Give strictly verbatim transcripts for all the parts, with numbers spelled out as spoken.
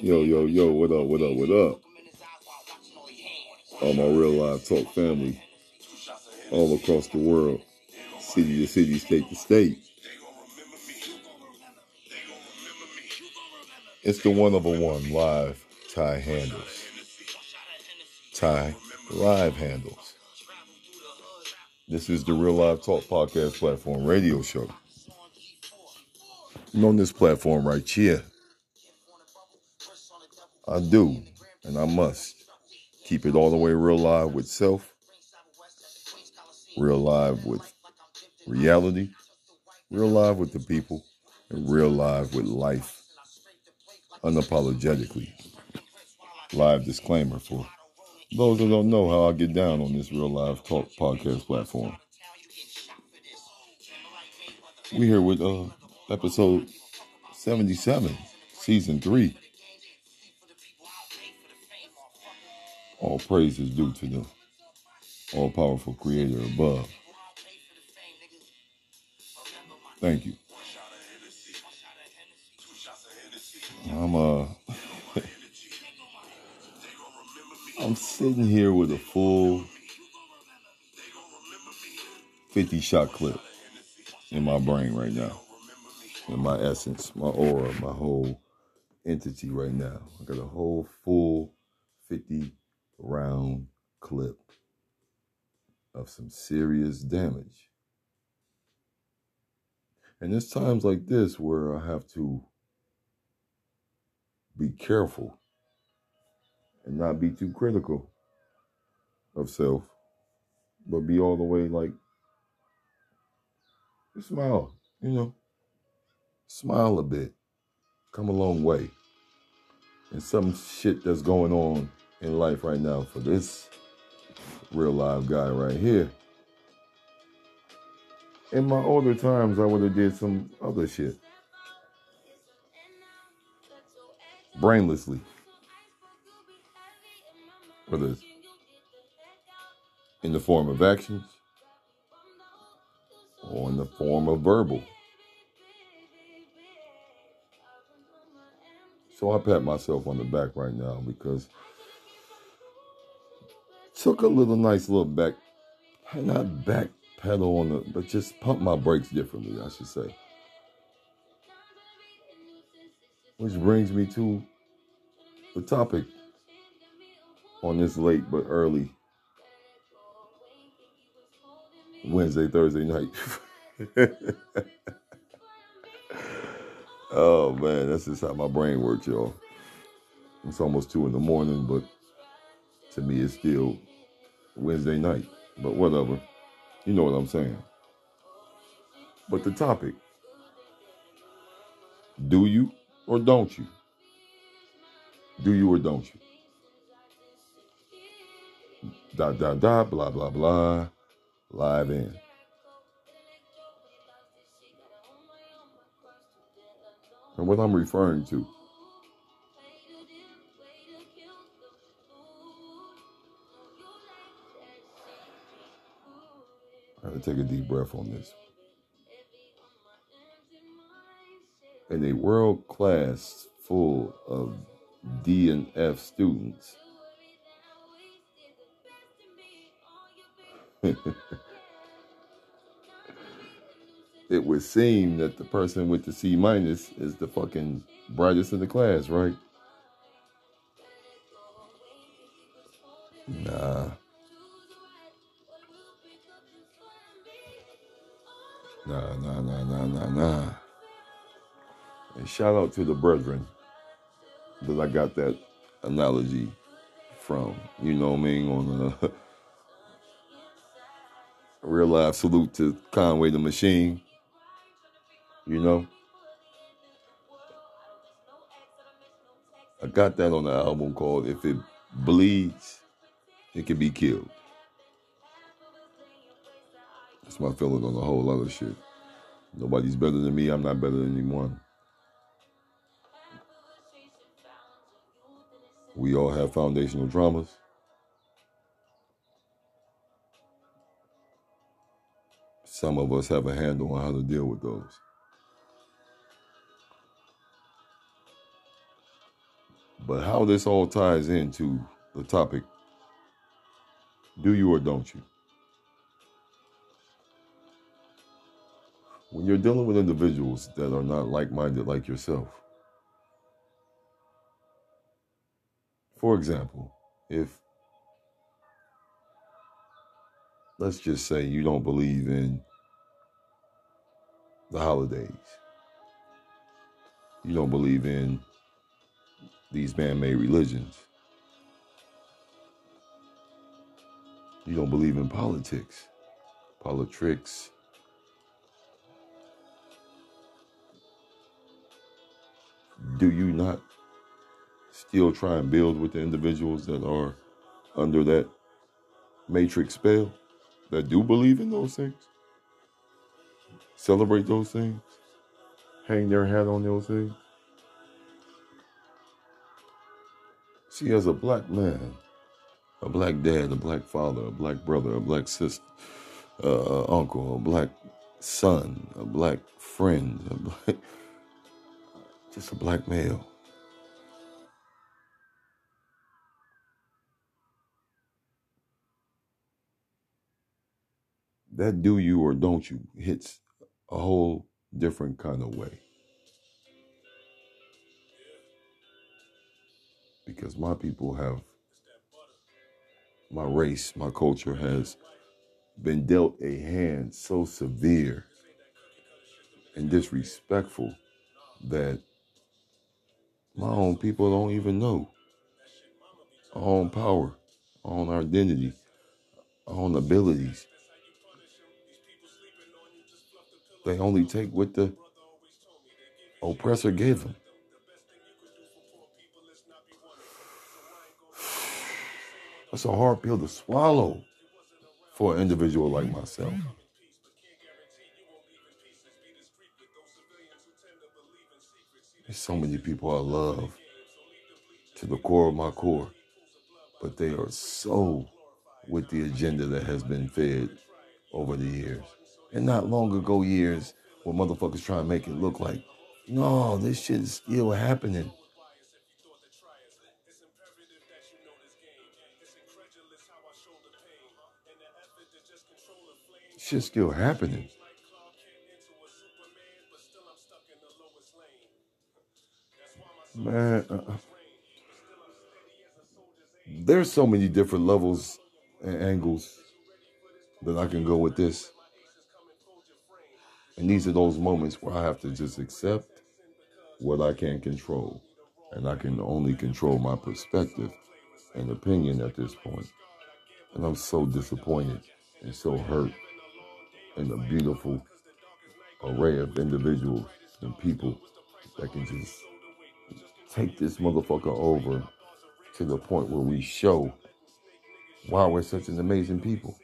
Yo, yo, yo, what up, what up, what up? All my real live talk family all across the world, city to city, state to state. It's the one of a one live Ty handles. Ty live handles. This is the Real Live Talk Podcast Platform radio show. And on this platform right here, I do, and I must, keep it all the way real live with self, real live with reality, real live with the people, and real live with life, unapologetically. Live disclaimer for those who don't know how I get down on this Real Live Talk Podcast Platform. We here with uh, episode seventy-seven, season three. All praise is due to the all-powerful creator above. Thank you. I'm uh, I'm sitting here with a full fifty shot clip in my brain right now, in my essence, my aura, my whole entity right now. I got a whole full fifty round clip of some serious damage. And there's times like this where I have to be careful and not be too critical of self, but be all the way like, smile, you know, smile a bit, come a long way. And some shit that's going on in life right now for this real live guy right here. In my older times, I would have did some other shit. Brainlessly. Whether it's in the form of actions or in the form of verbal. So I pat myself on the back right now because took a little nice little back, not back pedal on the, but just pump my brakes differently, I should say. Which brings me to the topic on this late but early Wednesday, Thursday night. Oh man, that's just how my brain works, y'all. It's almost two in the morning, but to me it's still Wednesday night, but whatever. You know what I'm saying. But the topic, do you or don't you? Do you or don't you? Dot, dot, dot, blah, blah, blah, live in. And what I'm referring to to take a deep breath on this. In a world class full of D and F students, it would seem that the person with the C minus is the fucking brightest in the class, right? Nah. Nah, nah, nah, nah, nah, nah. And shout out to the brethren that I got that analogy from. You know what I mean? On a real life salute to Conway the Machine. You know? I got that on the album called If It Bleeds, It Can Be Killed. That's my feeling on a whole lot of shit. Nobody's better than me. I'm not better than anyone. We all have foundational traumas. Some of us have a handle on how to deal with those. But how this all ties into the topic, do you or don't you? When you're dealing with individuals that are not like-minded like yourself, for example, if, let's just say you don't believe in the holidays, you don't believe in these man-made religions, you don't believe in politics, politics, do you not still try and build with the individuals that are under that matrix spell, that do believe in those things, celebrate those things, hang their hat on those things? See, as a black man, a black dad, a black father, a black brother, a black sister, uh, uncle, a black son, a black friend, a black, just a black male, that do you or don't you hits a whole different kind of way. Because my people have, my race, my culture has been dealt a hand so severe and disrespectful that my own people don't even know our own power, our own identity, our own abilities. They only take what the oppressor gave them. That's a hard pill to swallow for an individual like myself. There's so many people I love to the core of my core, but they are so with the agenda that has been fed over the years. And not long ago years where motherfuckers try and make it look like, no, this shit is still happening. Shit's still happening. Man, uh, there's so many different levels and angles that I can go with this. And these are those moments where I have to just accept what I can control. And I can only control my perspective and opinion at this point. And I'm so disappointed and so hurt in the beautiful array of individuals and people that can just take this motherfucker over to the point where we show why we're such an amazing people.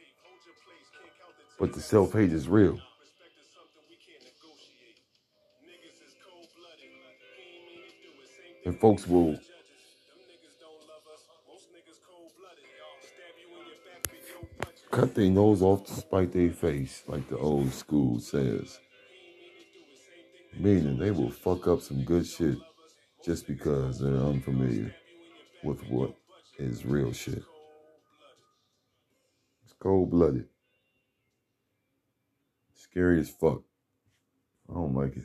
But the self-hate is real. And folks will cut their nose off to spite their face, like the old school says. Meaning they will fuck up some good shit just because they're unfamiliar with what is real shit. It's cold-blooded. Scary as fuck. I don't like it.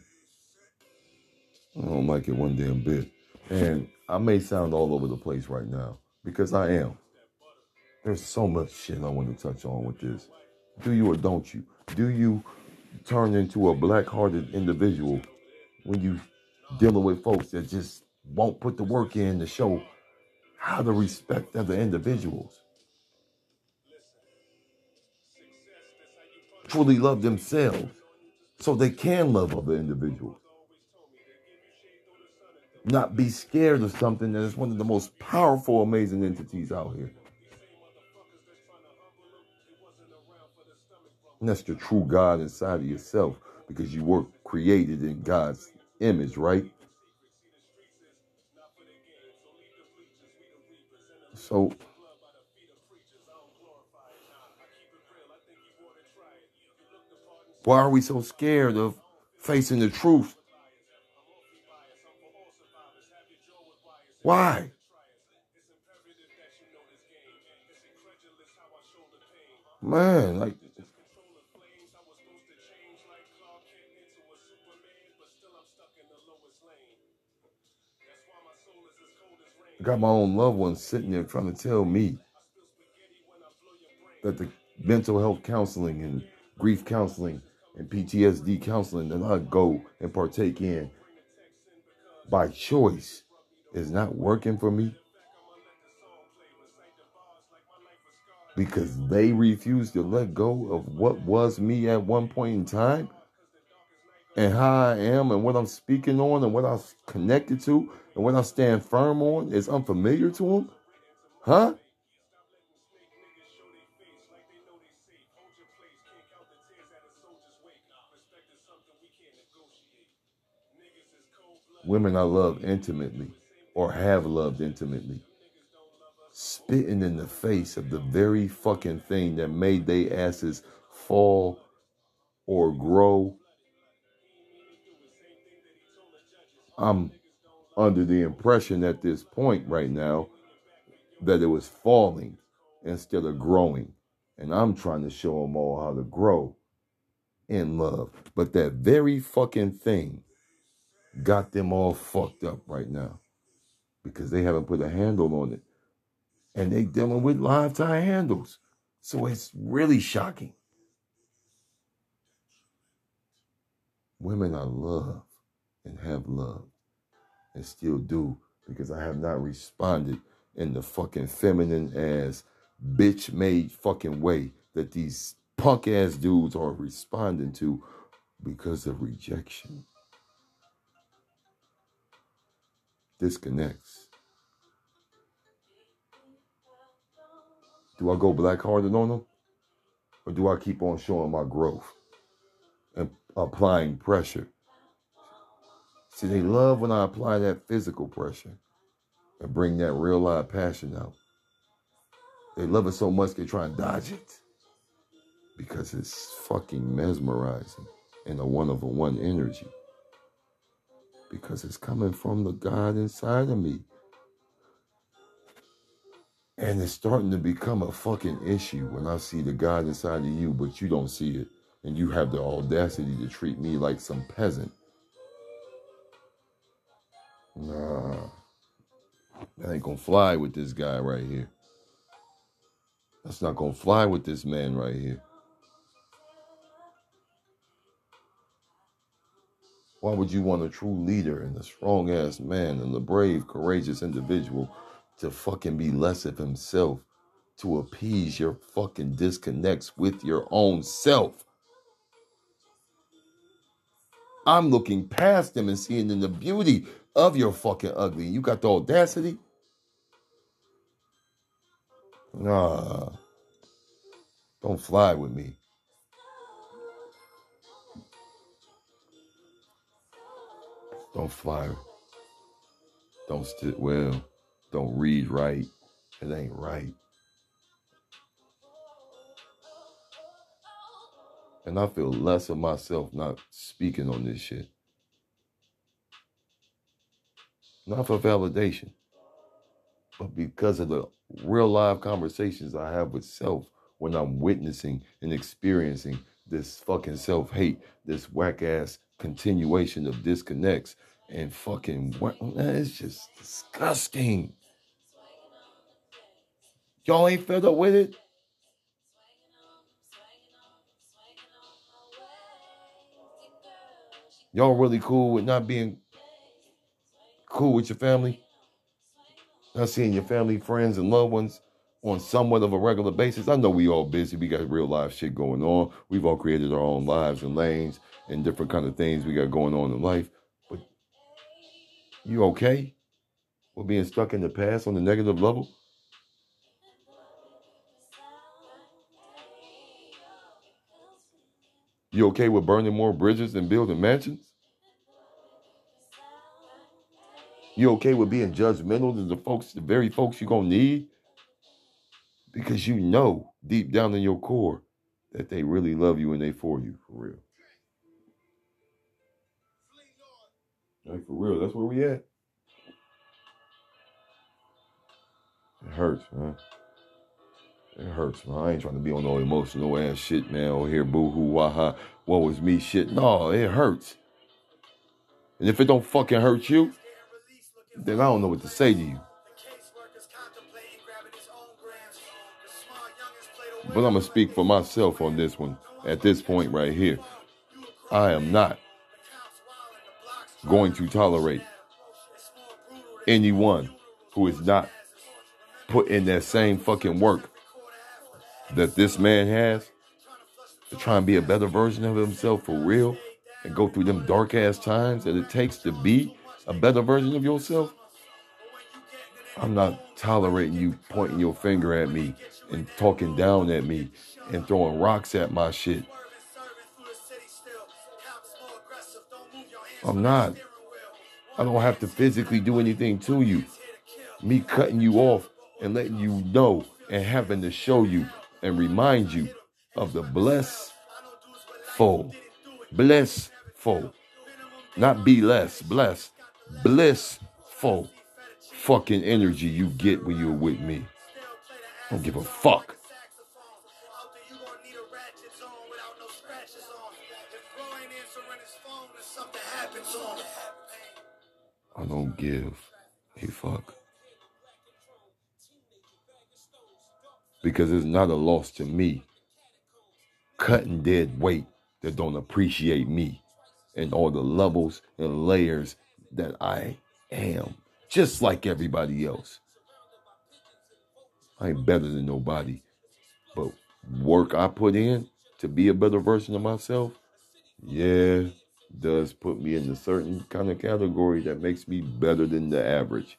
I don't like it one damn bit. And I may sound all over the place right now, because I am. There's so much shit I want to touch on with this. Do you or don't you? Do you turn into a black-hearted individual when you dealing with folks that just won't put the work in to show how to respect other individuals? Truly love themselves so they can love other individuals. Not be scared of something that is one of the most powerful, amazing entities out here. And that's the true God inside of yourself, because you were created in God's image, right? So, why are we so scared of facing the truth? Why? Man, like, got my own loved ones sitting there trying to tell me that the mental health counseling and grief counseling and P T S D counseling that I go and partake in by choice is not working for me, because they refuse to let go of what was me at one point in time and how I am and what I'm speaking on and what I'm connected to and what I stand firm on is unfamiliar to them. Huh? Women I love intimately or have loved intimately, spitting in the face of the very fucking thing that made they asses fall or grow. I'm under the impression at this point right now that it was falling instead of growing. And I'm trying to show them all how to grow in love. But that very fucking thing got them all fucked up right now because they haven't put a handle on it, and they dealing with lifetime handles. So it's really shocking. Women I love and have loved and still do, because I have not responded in the fucking feminine ass bitch made fucking way that these punk ass dudes are responding to because of rejection. Disconnects. Do I go black-hearted on them? Or do I keep on showing my growth and applying pressure? See, they love when I apply that physical pressure and bring that real live passion out. They love it so much they try and dodge it because it's fucking mesmerizing and a one-of-a-one energy. Because it's coming from the God inside of me. And it's starting to become a fucking issue when I see the God inside of you, but you don't see it. And you have the audacity to treat me like some peasant. Nah. That ain't gonna fly with this guy right here. That's not gonna fly with this man right here. Why would you want a true leader and a strong-ass man and a brave, courageous individual to fucking be less of himself to appease your fucking disconnects with your own self? I'm looking past them and seeing in the beauty of your fucking ugly. You got the audacity? Nah. Don't fly with me. Don't fly, don't sit well, don't read right, it ain't right. And I feel less of myself not speaking on this shit. Not for validation, but because of the real live conversations I have with self when I'm witnessing and experiencing this fucking self-hate, this whack-ass continuation of disconnects and fucking what? It's just disgusting. Y'all ain't fed up with it? Y'all really cool with not being cool with your family? Not seeing your family, friends, and loved ones on somewhat of a regular basis? I know we all busy. We got real life shit going on. We've all created our own lives and lanes and different kind of things we got going on in life. But you okay with being stuck in the past on the negative level? You okay with burning more bridges than building mansions? You okay with being judgmental to the folks, the very folks you're going to need? Because you know deep down in your core that they really love you and they for you, for real. Like, for real, that's where we at. It hurts, man. It hurts, man. I ain't trying to be on no emotional ass shit, man. Or hear boo-hoo, wah-ha, woe was me shit. No, it hurts. And if it don't fucking hurt you, then I don't know what to say to you. But I'm going to speak for myself on this one at this point right here. I am not going to tolerate anyone who is not put in that same fucking work that this man has to try and be a better version of himself for real and go through them dark ass times that it takes to be a better version of yourself. I'm not tolerating you pointing your finger at me and talking down at me and throwing rocks at my shit. I'm not. I don't have to physically do anything to you. Me cutting you off and letting you know and having to show you and remind you of the blissful, blissful, not be less, bless, blissful fucking energy you get when you're with me. I don't give a fuck. I don't give a fuck. Because it's not a loss to me. Cutting dead weight that don't appreciate me. And all the levels and layers that I am. Just like everybody else. I ain't better than nobody. But work I put in to be a better version of myself, yeah, does put me in a certain kind of category that makes me better than the average.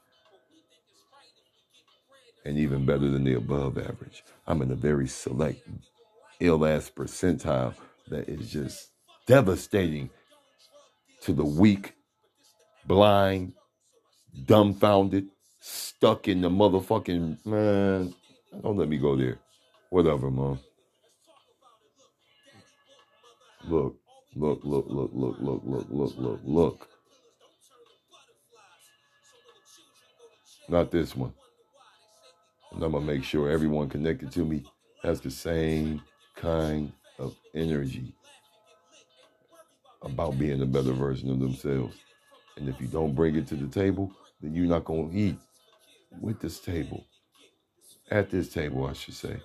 And even better than the above average. I'm in a very select, ill-ass percentile that is just devastating to the weak, blind, dumbfounded, stuck in the motherfucking, man, don't let me go there. Whatever, man. Look, look, look, look, look, look, look, look, look, look. Not this one. And I'm going to make sure everyone connected to me has the same kind of energy about being a better version of themselves. And if you don't bring it to the table, then you're not going to eat with this table. At this table, I should say.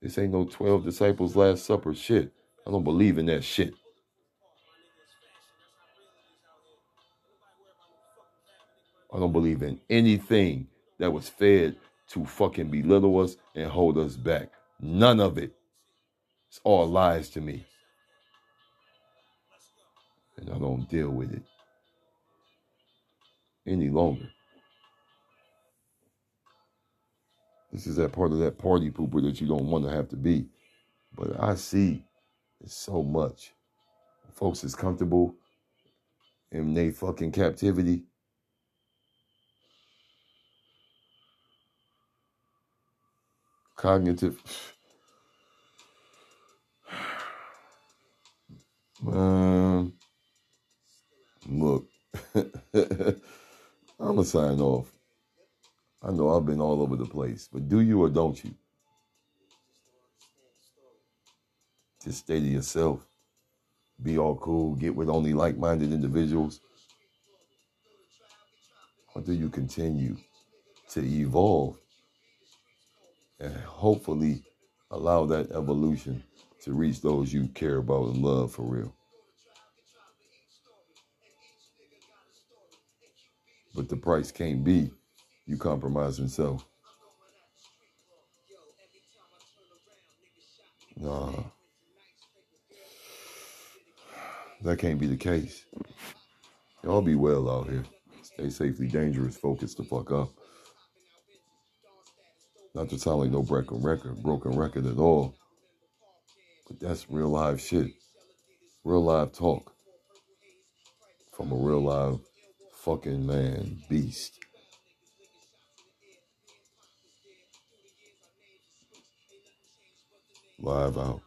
This ain't no twelve disciples last supper shit. I don't believe in that shit. I don't believe in anything that was fed to fucking belittle us and hold us back. None of it. It's all lies to me. And I don't deal with it any longer. This is that part of that party pooper that you don't want to have to be. But I see it's so much. Folks is comfortable in they fucking captivity. Cognitive. Um, look, I'm gonna sign off. I know I've been all over the place, but do you or don't you? Just stay to yourself. Be all cool. Get with only like-minded individuals. Or do you continue to evolve? And hopefully allow that evolution to reach those you care about and love for real. But the price can't be you compromising self. Nah. That can't be the case. Y'all be well out here. Stay safely dangerous. Focus the fuck up. Not to sound like no broken record, broken record at all. But that's real live shit. Real live talk. From a real live fucking man, beast. Live out.